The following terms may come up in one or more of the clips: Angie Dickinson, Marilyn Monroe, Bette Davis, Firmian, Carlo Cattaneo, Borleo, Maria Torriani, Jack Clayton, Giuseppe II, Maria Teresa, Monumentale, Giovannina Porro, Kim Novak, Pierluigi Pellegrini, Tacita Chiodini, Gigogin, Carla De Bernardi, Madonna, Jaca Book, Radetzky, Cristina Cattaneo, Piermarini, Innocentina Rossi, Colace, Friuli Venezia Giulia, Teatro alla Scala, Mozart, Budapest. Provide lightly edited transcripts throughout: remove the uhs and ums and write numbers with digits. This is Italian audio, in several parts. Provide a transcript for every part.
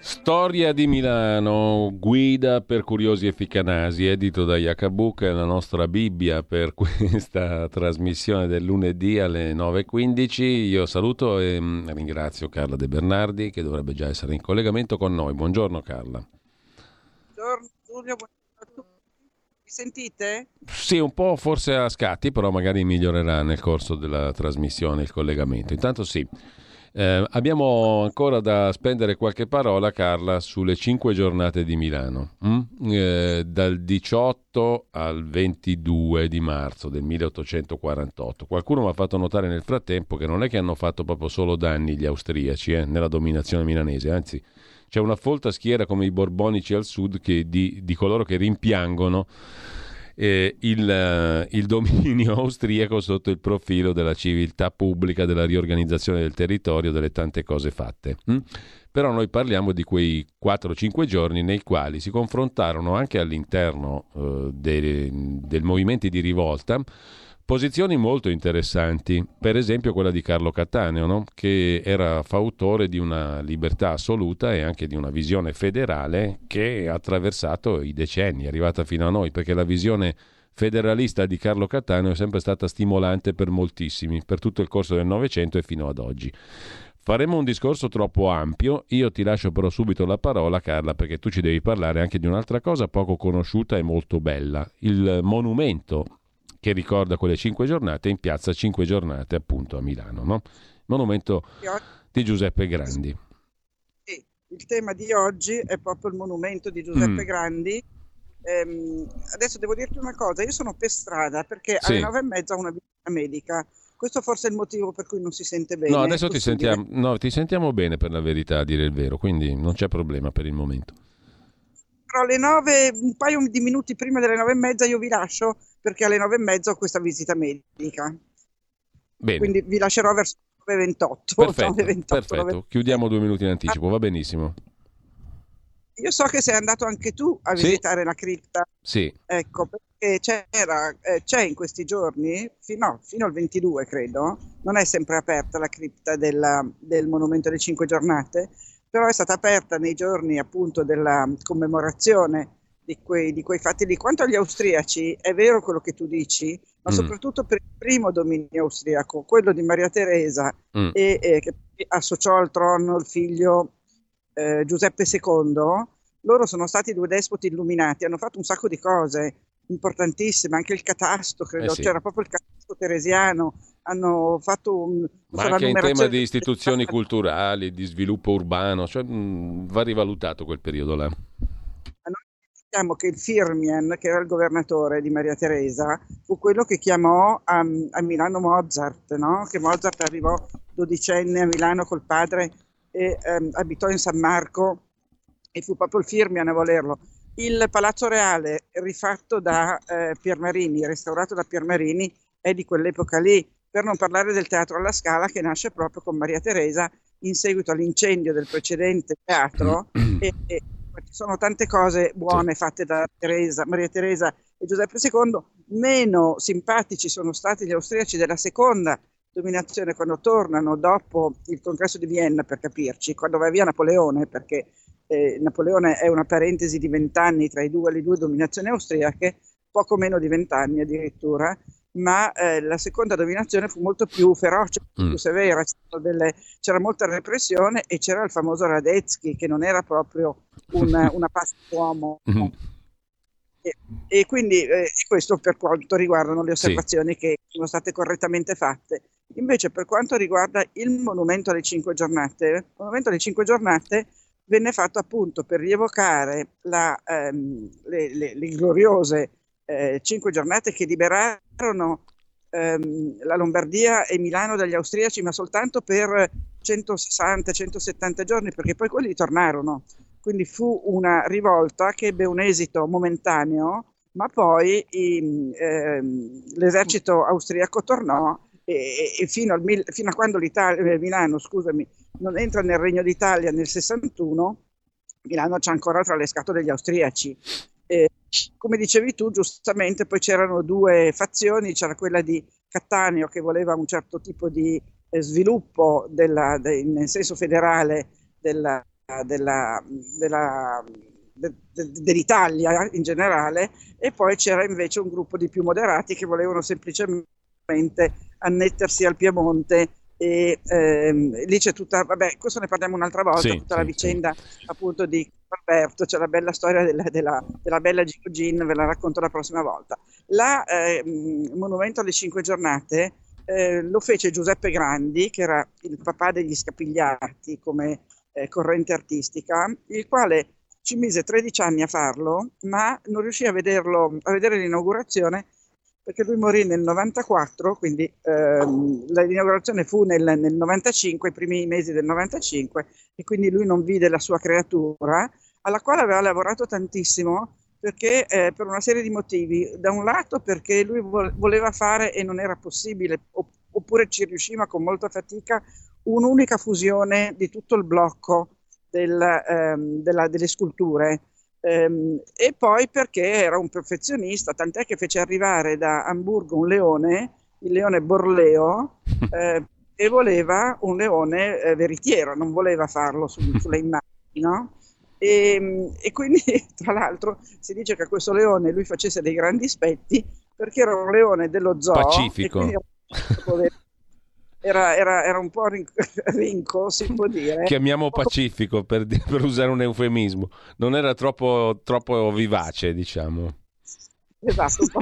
Storia di Milano, guida per curiosi e ficcanasi, edito da Jaca Book, è la nostra Bibbia per questa trasmissione del lunedì alle 9.15. Io saluto e ringrazio Carla De Bernardi, che dovrebbe già essere in collegamento con noi. Buongiorno Carla. Buongiorno Giulio, buongiorno a tutti. Mi sentite? Sì, un po' forse a scatti, però magari migliorerà nel corso della trasmissione il collegamento. Intanto sì. Abbiamo ancora da spendere qualche parola, Carla, sulle 5 giornate di Milano, dal 18 al 22 di marzo del 1848. Qualcuno mi ha fatto notare nel frattempo che non è che hanno fatto proprio solo danni gli austriaci nella dominazione milanese, anzi c'è una folta schiera come i borbonici al sud che di coloro che rimpiangono il dominio austriaco sotto il profilo della civiltà pubblica, della riorganizzazione del territorio, delle tante cose fatte. Però noi parliamo di quei 4-5 giorni nei quali si confrontarono anche all'interno dei movimenti di rivolta posizioni molto interessanti, per esempio quella di Carlo Cattaneo, no? Che era fautore di una libertà assoluta e anche di una visione federale che ha attraversato i decenni, è arrivata fino a noi, perché la visione federalista di Carlo Cattaneo è sempre stata stimolante per moltissimi, per tutto il corso del Novecento e fino ad oggi. Faremo un discorso troppo ampio, io ti lascio però subito la parola, Carla, perché tu ci devi parlare anche di un'altra cosa poco conosciuta e molto bella, il monumento che ricorda quelle 5 giornate in piazza 5 giornate appunto a Milano, no? Monumento di Giuseppe Grandi. Sì, il tema di oggi è proprio il monumento di Giuseppe Grandi. Adesso devo dirti una cosa, io sono per strada perché alle 9:30 ho una visita medica. Questo forse è il motivo per cui non si sente bene. No, adesso ti sentiamo bene, per la verità a dire il vero, quindi non c'è problema per il momento. Però alle 9, un paio di minuti prima delle 9:30 io vi lascio, perché alle 9:30 ho questa visita medica. Bene. Quindi vi lascerò verso le 28. Perfetto, 28, perfetto. Chiudiamo 2 minuti in anticipo, va benissimo. Io so che sei andato anche tu a visitare la cripta. Sì. Ecco, perché c'è in questi giorni, fino al 22 credo, non è sempre aperta la cripta del Monumento delle 5 Giornate, però è stata aperta nei giorni appunto della commemorazione di quei fatti lì. Quanto agli austriaci, è vero quello che tu dici, ma soprattutto per il primo dominio austriaco, quello di Maria Teresa, e che associò al trono il figlio Giuseppe II, loro sono stati 2 despoti illuminati, hanno fatto un sacco di cose importantissime, anche il catasto, credo, c'era proprio il catasto teresiano, hanno fatto ma anche in tema di istituzioni culturali, di sviluppo urbano, cioè va rivalutato quel periodo là. Diciamo che il Firmian, che era il governatore di Maria Teresa, fu quello che chiamò a Milano Mozart, no? Che Mozart arrivò 12enne a Milano col padre e abitò in San Marco, e fu proprio il Firmian a volerlo. Il Palazzo Reale, rifatto da Piermarini, restaurato da Piermarini, è di quell'epoca lì, per non parlare del Teatro alla Scala, che nasce proprio con Maria Teresa in seguito all'incendio del precedente teatro e ci sono tante cose buone fatte da Maria Teresa e Giuseppe II. Meno simpatici sono stati gli austriaci della seconda dominazione, quando tornano dopo il congresso di Vienna, per capirci, quando va via Napoleone, perché Napoleone è una parentesi di 20 anni tra le due dominazioni austriache, poco meno di 20 anni addirittura, ma la seconda dominazione fu molto più feroce, più severa, c'era molta repressione e c'era il famoso Radetzky, che non era proprio una pasta uomo. E quindi questo per quanto riguardano le osservazioni che sono state correttamente fatte. Invece per quanto riguarda il Monumento alle 5 Giornate, il Monumento alle 5 Giornate venne fatto appunto per rievocare le gloriose 5 giornate che liberarono la Lombardia e Milano dagli austriaci, ma soltanto per 160-170 giorni, perché poi quelli tornarono. Quindi fu una rivolta che ebbe un esito momentaneo, ma poi l'esercito austriaco tornò e fino a quando Milano, scusami, non entra nel Regno d'Italia nel 61, Milano c'è ancora tra le scatole degli austriaci. Come dicevi tu giustamente, poi c'erano due fazioni, c'era quella di Cattaneo che voleva un certo tipo di sviluppo nel senso federale dell'Italia in generale, e poi c'era invece un gruppo di più moderati che volevano semplicemente annettersi al Piemonte, e lì c'è tutta, vabbè, questo ne parliamo un'altra volta, la vicenda appunto di Alberto, c'è la bella storia della bella Gigogin, ve la racconto la prossima volta. Monumento alle 5 giornate lo fece Giuseppe Grandi, che era il papà degli Scapigliati come corrente artistica, il quale ci mise 13 anni a farlo, ma non riuscì a vedere l'inaugurazione, perché lui morì nel 94, quindi l'inaugurazione fu nel 95, i primi mesi del 95, e quindi lui non vide la sua creatura, alla quale aveva lavorato tantissimo, perché per una serie di motivi. Da un lato perché lui voleva fare, e non era possibile, oppure ci riusciva con molta fatica, un'unica fusione di tutto il blocco delle sculture, e poi perché era un perfezionista, tant'è che fece arrivare da Amburgo un leone, il leone Borleo, e voleva un leone veritiero, non voleva farlo sulle immagini, no? E quindi, tra l'altro, si dice che a questo leone lui facesse dei grandi spetti, perché era un leone dello zoo pacifico, e era un po' rinco, si può dire, chiamiamo pacifico per usare un eufemismo, non era troppo vivace, diciamo, esatto, un po'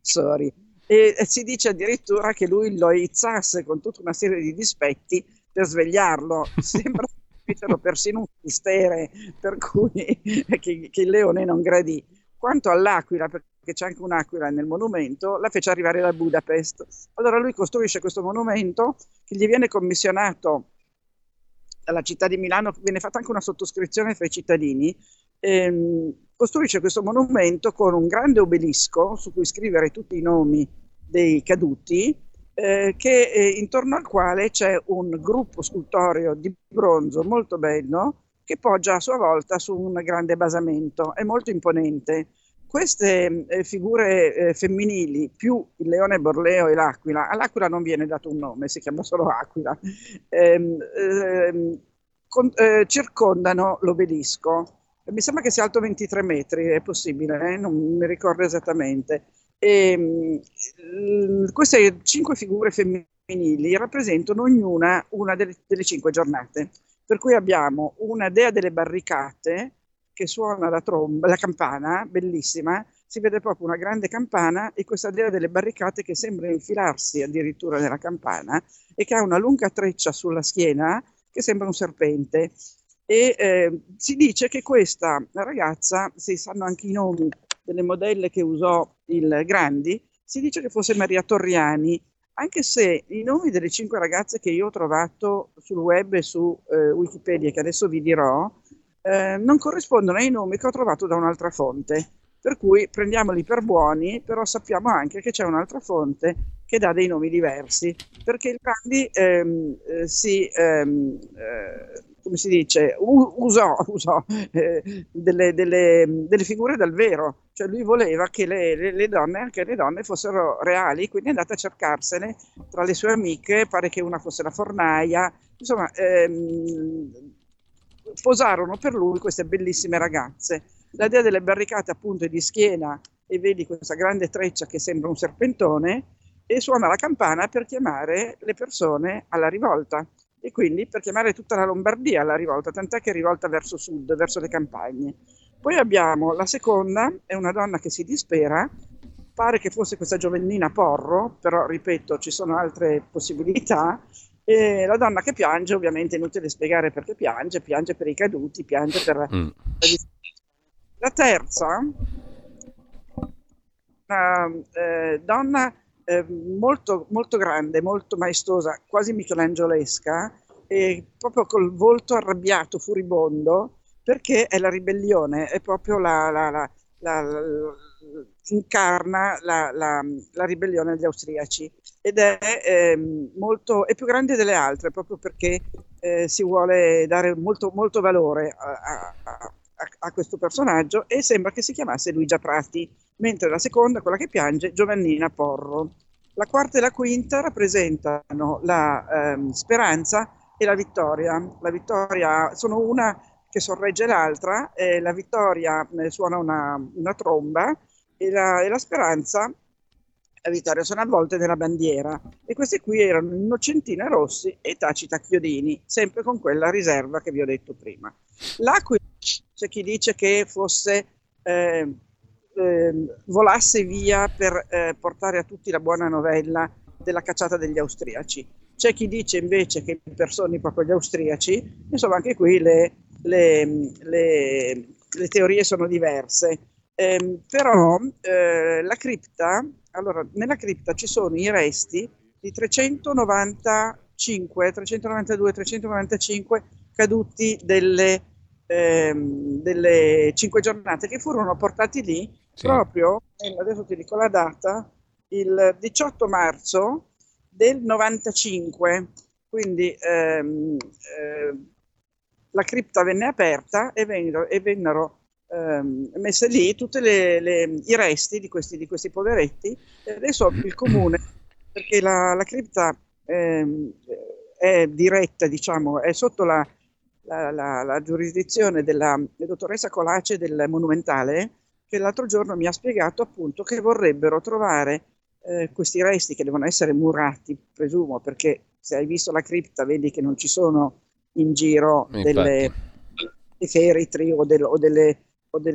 sorry. E si dice addirittura che lui lo izzasse con tutta una serie di dispetti per svegliarlo, sembra che c'era persino un mistere per cui che il leone non gradì. Quanto all'aquila, perché c'è anche un'aquila nel monumento, la fece arrivare da Budapest. Allora lui costruisce questo monumento che gli viene commissionato dalla città di Milano, viene fatta anche una sottoscrizione fra i cittadini, costruisce questo monumento con un grande obelisco su cui scrivere tutti i nomi dei caduti, intorno al quale c'è un gruppo scultoreo di bronzo molto bello, che poggia a sua volta su un grande basamento, è molto imponente. Queste figure femminili, più il leone Borleo e l'aquila, all'aquila non viene dato un nome, si chiama solo aquila, circondano l'obelisco. Mi sembra che sia alto 23 metri, è possibile, non mi ricordo esattamente. Queste 5 figure femminili rappresentano ognuna una delle 5 giornate. Per cui abbiamo una dea delle barricate che suona la campana, bellissima, si vede proprio una grande campana, e questa dea delle barricate che sembra infilarsi addirittura nella campana e che ha una lunga treccia sulla schiena che sembra un serpente. Si dice che questa ragazza, si sanno anche i nomi delle modelle che usò il Grandi, si dice che fosse Maria Torriani, anche se i nomi delle 5 ragazze che io ho trovato sul web e su Wikipedia, che adesso vi dirò, non corrispondono ai nomi che ho trovato da un'altra fonte, per cui prendiamoli per buoni, però sappiamo anche che c'è un'altra fonte che dà dei nomi diversi, perché il Grandi come si dice, usò delle figure dal vero, cioè lui voleva che le donne, anche le donne, fossero reali, quindi è andata a cercarsene tra le sue amiche, pare che una fosse la Fornaia, insomma, posarono per lui queste bellissime ragazze. La dea delle barricate appunto è di schiena e vedi questa grande treccia che sembra un serpentone, e suona la campana per chiamare le persone alla rivolta, e quindi per chiamare tutta la Lombardia alla rivolta, tant'è che è rivolta verso sud, verso le campagne. Poi abbiamo la seconda, è una donna che si dispera, pare che fosse questa Giovannina Porro, però ripeto, ci sono altre possibilità, e la donna che piange, ovviamente inutile spiegare perché piange, piange per i caduti, piange per la terza, una donna molto, molto grande, molto maestosa, quasi michelangiolesca, e proprio col volto arrabbiato, furibondo, perché è la ribellione, è proprio incarna la ribellione agli austriaci ed è più grande delle altre, proprio perché si vuole dare molto, molto valore a questo personaggio, e sembra che si chiamasse Luigia Prati, mentre la seconda, quella che piange, Giovannina Porro. La quarta e la quinta rappresentano la speranza e la vittoria. La vittoria sono una che sorregge l'altra, la vittoria suona una tromba e la speranza, la vittoria sono avvolte nella bandiera. E queste qui erano Innocentina Rossi e Tacita Chiodini, sempre con quella riserva che vi ho detto prima. La quinta, c'è chi dice che fosse volasse via per portare a tutti la buona novella della cacciata degli austriaci. C'è chi dice invece che impersoni proprio gli austriaci. Insomma, anche qui le teorie sono diverse. Però la cripta, allora, nella cripta ci sono i resti di 395, 392, 395 caduti delle 5 giornate che furono portati lì, sì, proprio, adesso ti dico la data, il 18 marzo del 95, quindi la cripta venne aperta e vennero messe lì tutti i resti di questi poveretti. Adesso il comune, perché la cripta è diretta, diciamo, è sotto la giurisdizione della dottoressa Colace del Monumentale, che l'altro giorno mi ha spiegato appunto che vorrebbero trovare questi resti, che devono essere murati, presumo, perché se hai visto la cripta vedi che non ci sono in giro dei feretri o delle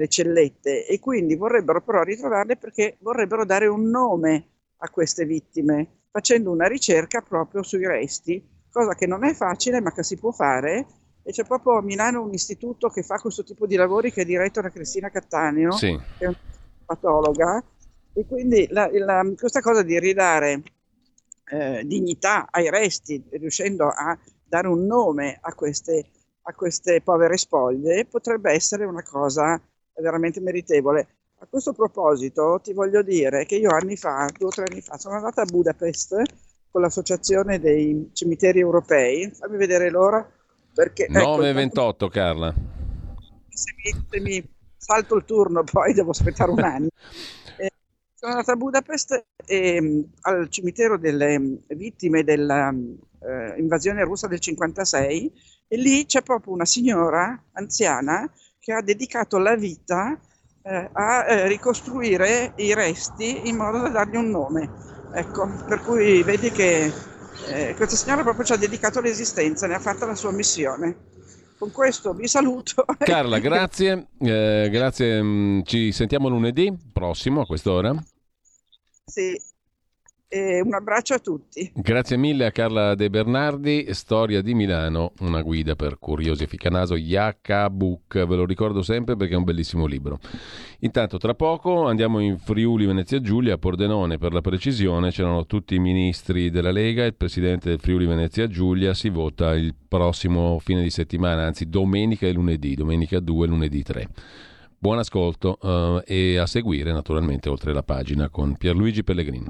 cellette, e quindi vorrebbero però ritrovarle, perché vorrebbero dare un nome a queste vittime facendo una ricerca proprio sui resti, cosa che non è facile ma che si può fare. E c'è proprio a Milano un istituto che fa questo tipo di lavori, che è diretto da Cristina Cattaneo, sì, che è una patologa, e quindi questa cosa di ridare dignità ai resti, riuscendo a dare un nome a queste povere spoglie, potrebbe essere una cosa veramente meritevole. A questo proposito ti voglio dire che io anni fa, 2 o 3 anni fa, sono andata a Budapest con l'associazione dei cimiteri europei, fammi vedere l'ora, perché 9:28, ecco, Carla. Se mi salto il turno, poi devo aspettare un anno. Sono andata a Budapest al cimitero delle vittime dell'invasione russa del 56, e lì c'è proprio una signora anziana che ha dedicato la vita a ricostruire i resti in modo da dargli un nome. Ecco, per cui vedi che questa signora proprio ci ha dedicato l'esistenza, ne ha fatta la sua missione. Con questo vi saluto, Carla. Grazie, grazie. Ci sentiamo lunedì prossimo a quest'ora. Sì, un abbraccio a tutti. Grazie mille a Carla De Bernardi. Storia di Milano, una guida per curiosi e ficcanaso, Jaca Book, ve lo ricordo sempre perché è un bellissimo libro. Intanto tra poco andiamo in Friuli Venezia Giulia, a Pordenone per la precisione, c'erano tutti i ministri della Lega, il presidente del Friuli Venezia Giulia, si vota il prossimo fine di settimana, anzi domenica e lunedì, domenica 2 e lunedì 3. Buon ascolto e a seguire naturalmente Oltre la Pagina con Pierluigi Pellegrini.